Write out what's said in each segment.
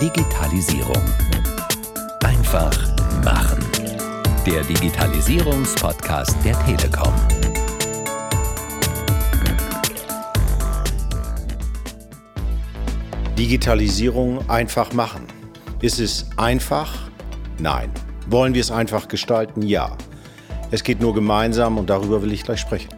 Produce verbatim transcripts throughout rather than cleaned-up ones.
Digitalisierung. Einfach machen. Der Digitalisierungspodcast der Telekom. Digitalisierung einfach machen. Ist es einfach? Nein. Wollen wir es einfach gestalten? Ja. Es geht nur gemeinsam und darüber will ich gleich sprechen.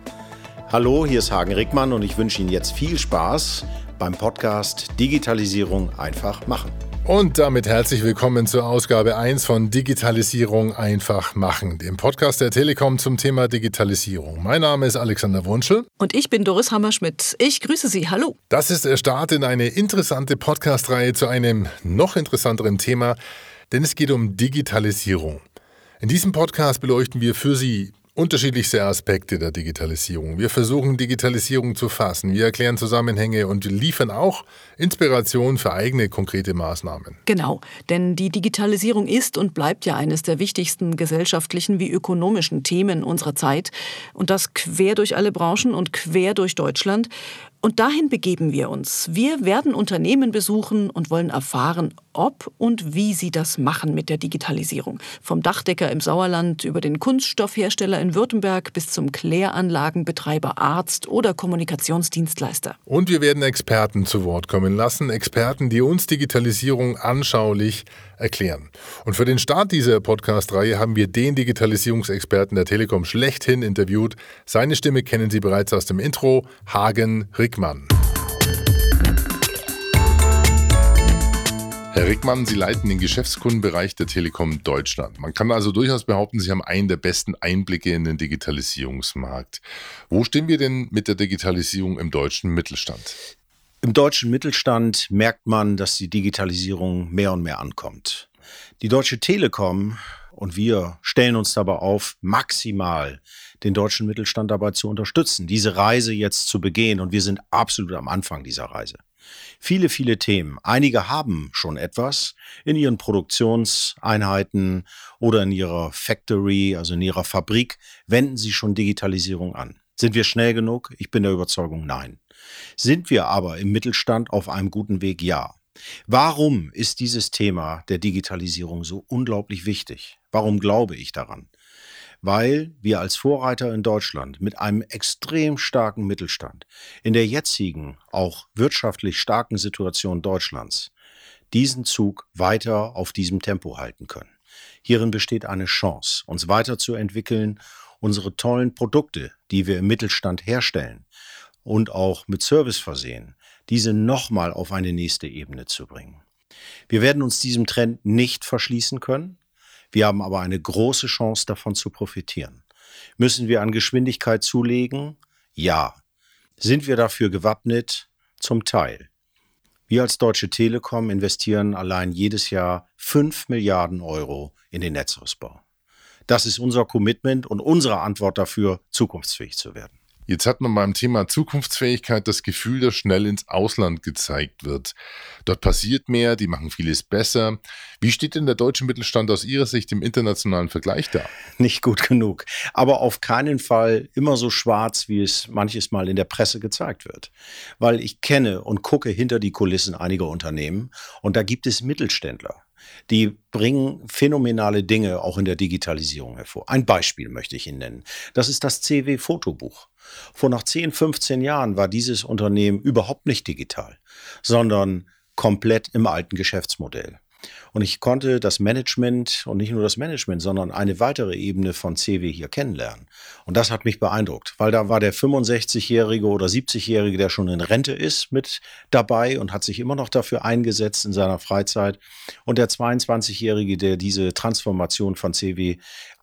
Hallo, hier ist Hagen Rickmann und ich wünsche Ihnen jetzt viel Spaß beim Podcast Digitalisierung einfach machen. Und damit herzlich willkommen zur Ausgabe eins von Digitalisierung einfach machen, dem Podcast der Telekom zum Thema Digitalisierung. Mein Name ist Alexander Wunschel. Und ich bin Doris Hammerschmidt. Ich grüße Sie. Hallo. Das ist der Start in eine interessante Podcast-Reihe zu einem noch interessanteren Thema, denn es geht um Digitalisierung. In diesem Podcast beleuchten wir für Sie unterschiedlichste Aspekte der Digitalisierung. Wir versuchen, Digitalisierung zu fassen. Wir erklären Zusammenhänge und liefern auch Inspiration für eigene konkrete Maßnahmen. Genau, denn die Digitalisierung ist und bleibt ja eines der wichtigsten gesellschaftlichen wie ökonomischen Themen unserer Zeit. Und das quer durch alle Branchen und quer durch Deutschland. Und dahin begeben wir uns. Wir werden Unternehmen besuchen und wollen erfahren, ob und wie sie das machen mit der Digitalisierung. Vom Dachdecker im Sauerland über den Kunststoffhersteller in Württemberg bis zum Kläranlagenbetreiber, Arzt oder Kommunikationsdienstleister. Und wir werden Experten zu Wort kommen lassen. Experten, die uns Digitalisierung anschaulich erklären. Und für den Start dieser Podcast-Reihe haben wir den Digitalisierungsexperten der Telekom schlechthin interviewt. Seine Stimme kennen Sie bereits aus dem Intro, Hagen Rickmann. Herr Rickmann, Sie leiten den Geschäftskundenbereich der Telekom Deutschland. Man kann also durchaus behaupten, Sie haben einen der besten Einblicke in den Digitalisierungsmarkt. Wo stehen wir denn mit der Digitalisierung im deutschen Mittelstand? Im deutschen Mittelstand merkt man, dass die Digitalisierung mehr und mehr ankommt. Die Deutsche Telekom und wir stellen uns dabei auf, maximal den deutschen Mittelstand dabei zu unterstützen, diese Reise jetzt zu begehen. Und wir sind absolut am Anfang dieser Reise. Viele, viele Themen. Einige haben schon etwas in ihren Produktionseinheiten oder in ihrer Factory, also in ihrer Fabrik, wenden sie schon Digitalisierung an. Sind wir schnell genug? Ich bin der Überzeugung, nein. Sind wir aber im Mittelstand auf einem guten Weg? Ja. Warum ist dieses Thema der Digitalisierung so unglaublich wichtig? Warum glaube ich daran? Weil wir als Vorreiter in Deutschland mit einem extrem starken Mittelstand in der jetzigen, auch wirtschaftlich starken Situation Deutschlands diesen Zug weiter auf diesem Tempo halten können. Hierin besteht eine Chance, uns weiterzuentwickeln, unsere tollen Produkte, die wir im Mittelstand herstellen und auch mit Service versehen, diese nochmal auf eine nächste Ebene zu bringen. Wir werden uns diesem Trend nicht verschließen können. Wir haben aber eine große Chance, davon zu profitieren. Müssen wir an Geschwindigkeit zulegen? Ja. Sind wir dafür gewappnet? Zum Teil. Wir als Deutsche Telekom investieren allein jedes Jahr fünf Milliarden Euro in den Netzausbau. Das ist unser Commitment und unsere Antwort dafür, zukunftsfähig zu werden. Jetzt hat man beim Thema Zukunftsfähigkeit das Gefühl, dass schnell ins Ausland gezeigt wird. Dort passiert mehr, die machen vieles besser. Wie steht denn der deutsche Mittelstand aus Ihrer Sicht im internationalen Vergleich da? Nicht gut genug, aber auf keinen Fall immer so schwarz, wie es manches Mal in der Presse gezeigt wird. Weil ich kenne und gucke hinter die Kulissen einiger Unternehmen und da gibt es Mittelständler. Die bringen phänomenale Dinge auch in der Digitalisierung hervor. Ein Beispiel möchte ich Ihnen nennen. Das ist das C E W E Fotobuch. Vor noch zehn, fünfzehn Jahren war dieses Unternehmen überhaupt nicht digital, sondern komplett im alten Geschäftsmodell. Und ich konnte das Management und nicht nur das Management, sondern eine weitere Ebene von C E W E hier kennenlernen. Und das hat mich beeindruckt, weil da war der fünfundsechzigjährige oder siebzigjährige, der schon in Rente ist, mit dabei und hat sich immer noch dafür eingesetzt in seiner Freizeit. Und der zweiundzwanzigjährige, der diese Transformation von C E W E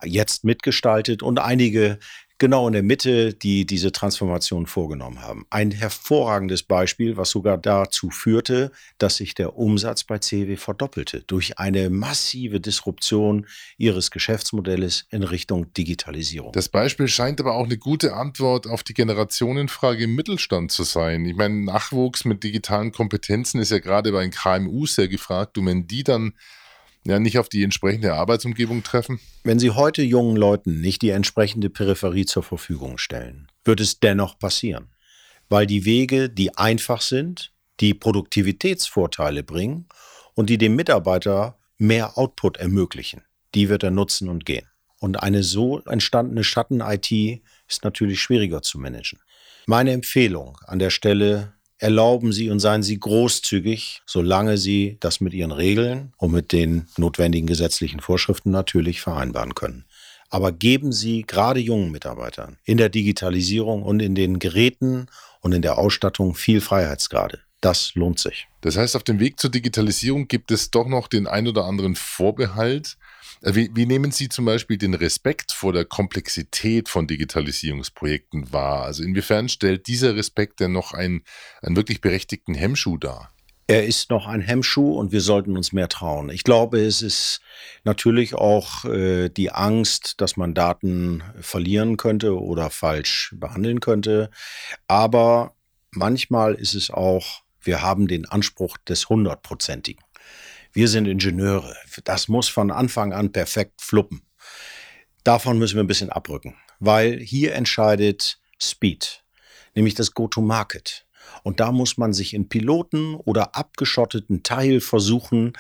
jetzt mitgestaltet und einige genau in der Mitte, die diese Transformation vorgenommen haben. Ein hervorragendes Beispiel, was sogar dazu führte, dass sich der Umsatz bei C E W E verdoppelte durch eine massive Disruption ihres Geschäftsmodells in Richtung Digitalisierung. Das Beispiel scheint aber auch eine gute Antwort auf die Generationenfrage im Mittelstand zu sein. Ich meine, Nachwuchs mit digitalen Kompetenzen ist ja gerade bei den K M U sehr gefragt. Und wenn die dann ja, nicht auf die entsprechende Arbeitsumgebung treffen? Wenn Sie heute jungen Leuten nicht die entsprechende Peripherie zur Verfügung stellen, wird es dennoch passieren. Weil die Wege, die einfach sind, die Produktivitätsvorteile bringen und die dem Mitarbeiter mehr Output ermöglichen. Die wird er nutzen und gehen. Und eine so entstandene Schatten-I T ist natürlich schwieriger zu managen. Meine Empfehlung an der Stelle: Erlauben Sie und seien Sie großzügig, solange Sie das mit Ihren Regeln und mit den notwendigen gesetzlichen Vorschriften natürlich vereinbaren können. Aber geben Sie gerade jungen Mitarbeitern in der Digitalisierung und in den Geräten und in der Ausstattung viel Freiheitsgrade. Das lohnt sich. Das heißt, auf dem Weg zur Digitalisierung gibt es doch noch den ein oder anderen Vorbehalt. Wie, wie nehmen Sie zum Beispiel den Respekt vor der Komplexität von Digitalisierungsprojekten wahr? Also inwiefern stellt dieser Respekt denn noch einen, einen wirklich berechtigten Hemmschuh dar? Er ist noch ein Hemmschuh und wir sollten uns mehr trauen. Ich glaube, es ist natürlich auch äh, die Angst, dass man Daten verlieren könnte oder falsch behandeln könnte. Aber manchmal ist es auch, wir haben den Anspruch des Hundertprozentigen. Wir sind Ingenieure. Das muss von Anfang an perfekt fluppen. Davon müssen wir ein bisschen abrücken, weil hier entscheidet Speed, nämlich das Go-to-Market. Und da muss man sich in Piloten oder abgeschotteten Teil versuchen,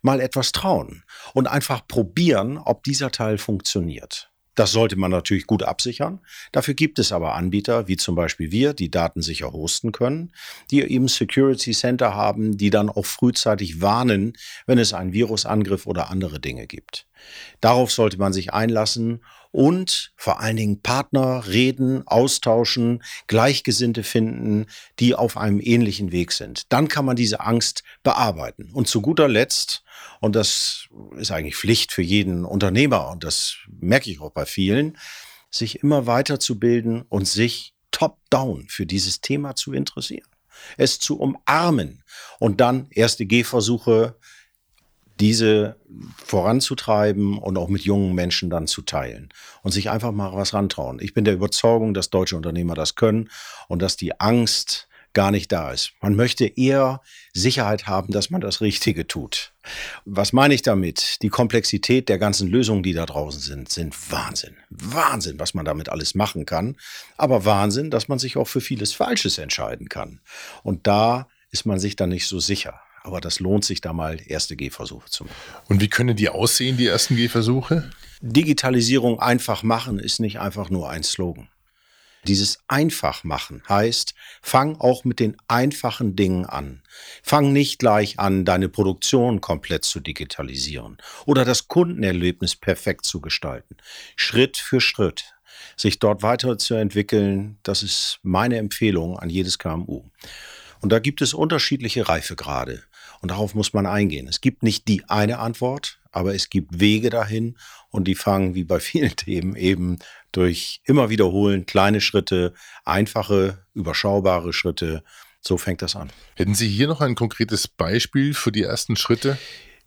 mal etwas trauen und einfach probieren, ob dieser Teil funktioniert. Das sollte man natürlich gut absichern. Dafür gibt es aber Anbieter, wie zum Beispiel wir, die Daten sicher hosten können, die eben Security Center haben, die dann auch frühzeitig warnen, wenn es einen Virusangriff oder andere Dinge gibt. Darauf sollte man sich einlassen und vor allen Dingen Partner reden, austauschen, Gleichgesinnte finden, die auf einem ähnlichen Weg sind. Dann kann man diese Angst bearbeiten. Und zu guter Letzt, und das ist eigentlich Pflicht für jeden Unternehmer und das merke ich auch bei vielen, sich immer weiterzubilden und sich top-down für dieses Thema zu interessieren, es zu umarmen und dann erste Gehversuche, diese voranzutreiben und auch mit jungen Menschen dann zu teilen und sich einfach mal was rantrauen. Ich bin der Überzeugung, dass deutsche Unternehmer das können und dass die Angst gar nicht da ist. Man möchte eher Sicherheit haben, dass man das Richtige tut. Was meine ich damit? Die Komplexität der ganzen Lösungen, die da draußen sind, sind Wahnsinn. Wahnsinn, was man damit alles machen kann. Aber Wahnsinn, dass man sich auch für vieles Falsches entscheiden kann. Und da ist man sich dann nicht so sicher. Aber das lohnt sich, da mal erste Gehversuche zu machen. Und wie können die aussehen, die ersten Gehversuche? Digitalisierung einfach machen ist nicht einfach nur ein Slogan. Dieses einfach machen heißt, fang auch mit den einfachen Dingen an. Fang nicht gleich an, deine Produktion komplett zu digitalisieren oder das Kundenerlebnis perfekt zu gestalten. Schritt für Schritt. Sich dort weiterzuentwickeln, das ist meine Empfehlung an jedes K M U. Und da gibt es unterschiedliche Reifegrade und darauf muss man eingehen. Es gibt nicht die eine Antwort, aber es gibt Wege dahin und die fangen wie bei vielen Themen eben durch immer wiederholen, kleine Schritte, einfache, überschaubare Schritte. So fängt das an. Hätten Sie hier noch ein konkretes Beispiel für die ersten Schritte?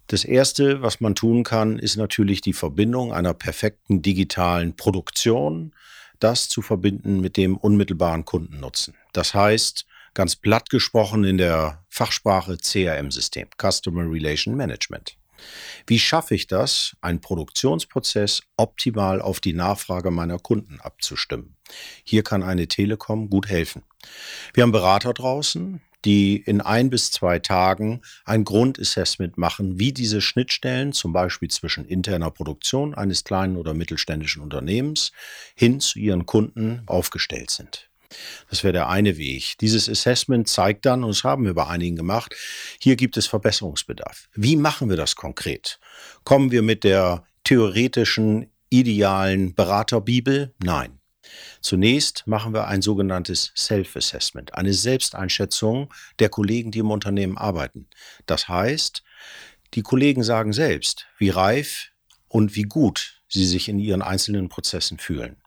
Das Erste, was man tun kann, ist natürlich die Verbindung einer perfekten digitalen Produktion, das zu verbinden mit dem unmittelbaren Kundennutzen. Das heißt, ganz platt gesprochen in der Fachsprache C R M-System, Customer Relation Management. Wie schaffe ich das, einen Produktionsprozess optimal auf die Nachfrage meiner Kunden abzustimmen? Hier kann eine Telekom gut helfen. Wir haben Berater draußen, die in ein bis zwei Tagen ein Grundassessment machen, wie diese Schnittstellen, zum Beispiel zwischen interner Produktion eines kleinen oder mittelständischen Unternehmens, hin zu ihren Kunden aufgestellt sind. Das wäre der eine Weg. Dieses Assessment zeigt dann, und das haben wir bei einigen gemacht, hier gibt es Verbesserungsbedarf. Wie machen wir das konkret? Kommen wir mit der theoretischen, idealen Beraterbibel? Nein. Zunächst machen wir ein sogenanntes Self-Assessment, eine Selbsteinschätzung der Kollegen, die im Unternehmen arbeiten. Das heißt, die Kollegen sagen selbst, wie reif und wie gut sie sich in ihren einzelnen Prozessen fühlen.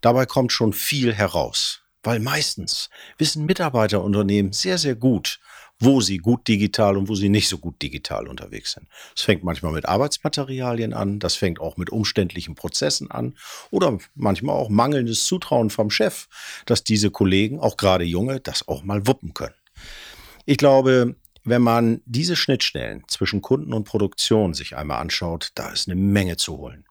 Dabei kommt schon viel heraus. Weil meistens wissen Mitarbeiterunternehmen sehr, sehr gut, wo sie gut digital und wo sie nicht so gut digital unterwegs sind. Das fängt manchmal mit Arbeitsmaterialien an, das fängt auch mit umständlichen Prozessen an oder manchmal auch mangelndes Zutrauen vom Chef, dass diese Kollegen, auch gerade Junge, das auch mal wuppen können. Ich glaube, wenn man diese Schnittstellen zwischen Kunden und Produktion sich einmal anschaut, da ist eine Menge zu holen.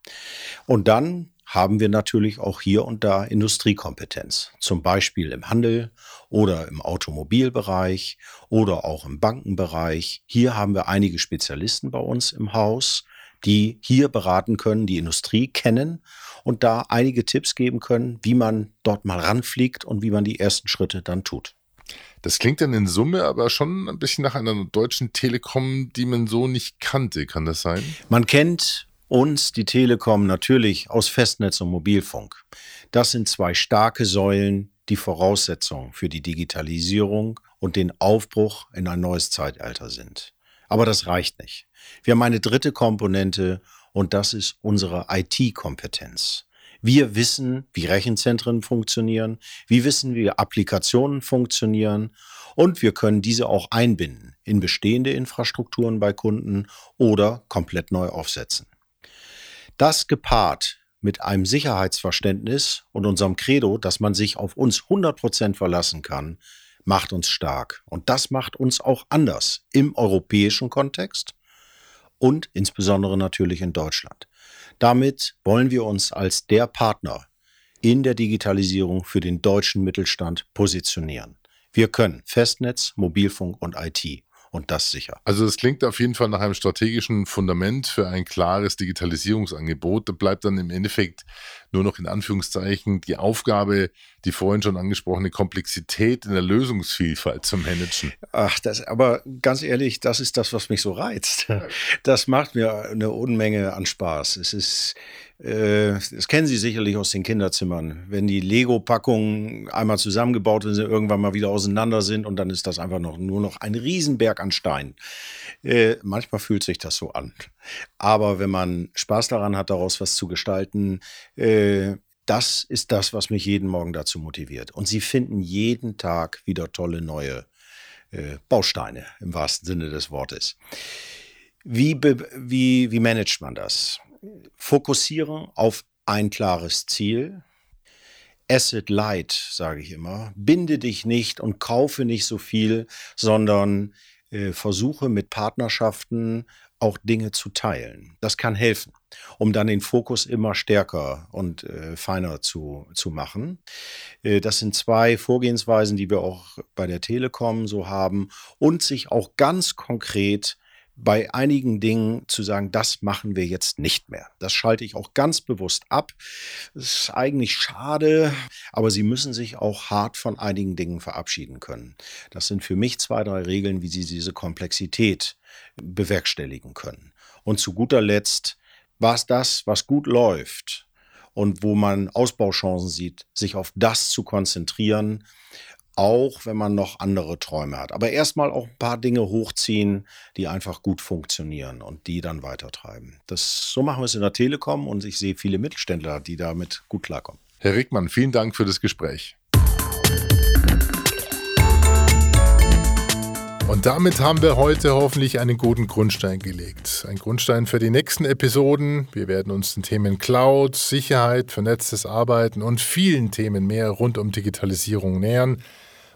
Und dann haben wir natürlich auch hier und da Industriekompetenz, zum Beispiel im Handel oder im Automobilbereich oder auch im Bankenbereich. Hier haben wir einige Spezialisten bei uns im Haus, die hier beraten können, die Industrie kennen und da einige Tipps geben können, wie man dort mal ranfliegt und wie man die ersten Schritte dann tut. Das klingt dann in Summe aber schon ein bisschen nach einer Deutschen Telekom, die man so nicht kannte. Kann das sein? Man kennt uns, die Telekom, natürlich aus Festnetz und Mobilfunk. Das sind zwei starke Säulen, die Voraussetzungen für die Digitalisierung und den Aufbruch in ein neues Zeitalter sind. Aber das reicht nicht. Wir haben eine dritte Komponente und das ist unsere I T-Kompetenz. Wir wissen, wie Rechenzentren funktionieren, wir wissen, wie Applikationen funktionieren und wir können diese auch einbinden in bestehende Infrastrukturen bei Kunden oder komplett neu aufsetzen. Das gepaart mit einem Sicherheitsverständnis und unserem Credo, dass man sich auf uns hundert Prozent verlassen kann, macht uns stark. Und das macht uns auch anders im europäischen Kontext und insbesondere natürlich in Deutschland. Damit wollen wir uns als der Partner in der Digitalisierung für den deutschen Mittelstand positionieren. Wir können Festnetz, Mobilfunk und I T. Und das sicher. Also das klingt auf jeden Fall nach einem strategischen Fundament für ein klares Digitalisierungsangebot. Da bleibt dann im Endeffekt nur noch in Anführungszeichen die Aufgabe, die vorhin schon angesprochene Komplexität in der Lösungsvielfalt zu managen. Ach, das, aber ganz ehrlich, das ist das, was mich so reizt. Das macht mir eine Unmenge an Spaß. Es ist, äh, das kennen Sie sicherlich aus den Kinderzimmern. Wenn die Lego-Packungen einmal zusammengebaut sind, irgendwann mal wieder auseinander sind und dann ist das einfach noch, nur noch ein Riesenberg an Stein. Äh, manchmal fühlt sich das so an. Aber wenn man Spaß daran hat, daraus was zu gestalten, äh, das ist das, was mich jeden Morgen dazu motiviert. Und Sie finden jeden Tag wieder tolle neue äh, Bausteine, im wahrsten Sinne des Wortes. Wie, be- wie, wie managt man das? Fokussieren auf ein klares Ziel. Asset light, sage ich immer. Binde dich nicht und kaufe nicht so viel, sondern äh, versuche mit Partnerschaften auch Dinge zu teilen. Das kann helfen, um dann den Fokus immer stärker und äh, feiner zu, zu machen. Äh, das sind zwei Vorgehensweisen, die wir auch bei der Telekom so haben und sich auch ganz konkret bei einigen Dingen zu sagen, das machen wir jetzt nicht mehr. Das schalte ich auch ganz bewusst ab. Das ist eigentlich schade, aber Sie müssen sich auch hart von einigen Dingen verabschieden können. Das sind für mich zwei, drei Regeln, wie Sie diese Komplexität bewerkstelligen können. Und zu guter Letzt war es das, was gut läuft und wo man Ausbauchancen sieht, sich auf das zu konzentrieren, auch wenn man noch andere Träume hat. Aber erstmal auch ein paar Dinge hochziehen, die einfach gut funktionieren und die dann weitertreiben. Das, so machen wir es in der Telekom und ich sehe viele Mittelständler, die damit gut klarkommen. Herr Rickmann, vielen Dank für das Gespräch. Und damit haben wir heute hoffentlich einen guten Grundstein gelegt. Ein Grundstein für die nächsten Episoden. Wir werden uns den Themen Cloud, Sicherheit, vernetztes Arbeiten und vielen Themen mehr rund um Digitalisierung nähern.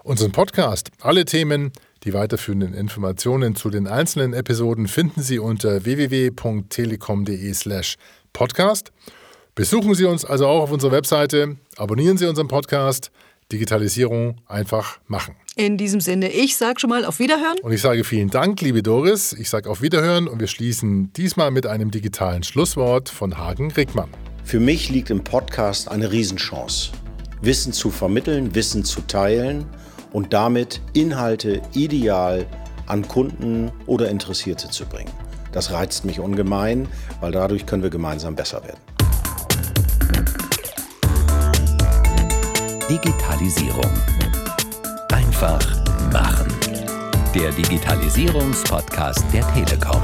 Unseren Podcast, alle Themen, die weiterführenden Informationen zu den einzelnen Episoden finden Sie unter w w w punkt telekom punkt d e slash podcast. Besuchen Sie uns also auch auf unserer Webseite. Abonnieren Sie unseren Podcast. Digitalisierung einfach machen. In diesem Sinne, ich sage schon mal auf Wiederhören. Und ich sage vielen Dank, liebe Doris. Ich sage auf Wiederhören und wir schließen diesmal mit einem digitalen Schlusswort von Hagen Rickmann. Für mich liegt im Podcast eine Riesenchance. Wissen zu vermitteln, Wissen zu teilen und damit Inhalte ideal an Kunden oder Interessierte zu bringen. Das reizt mich ungemein, weil dadurch können wir gemeinsam besser werden. Digitalisierung. Einfach machen. Der Digitalisierungspodcast der Telekom.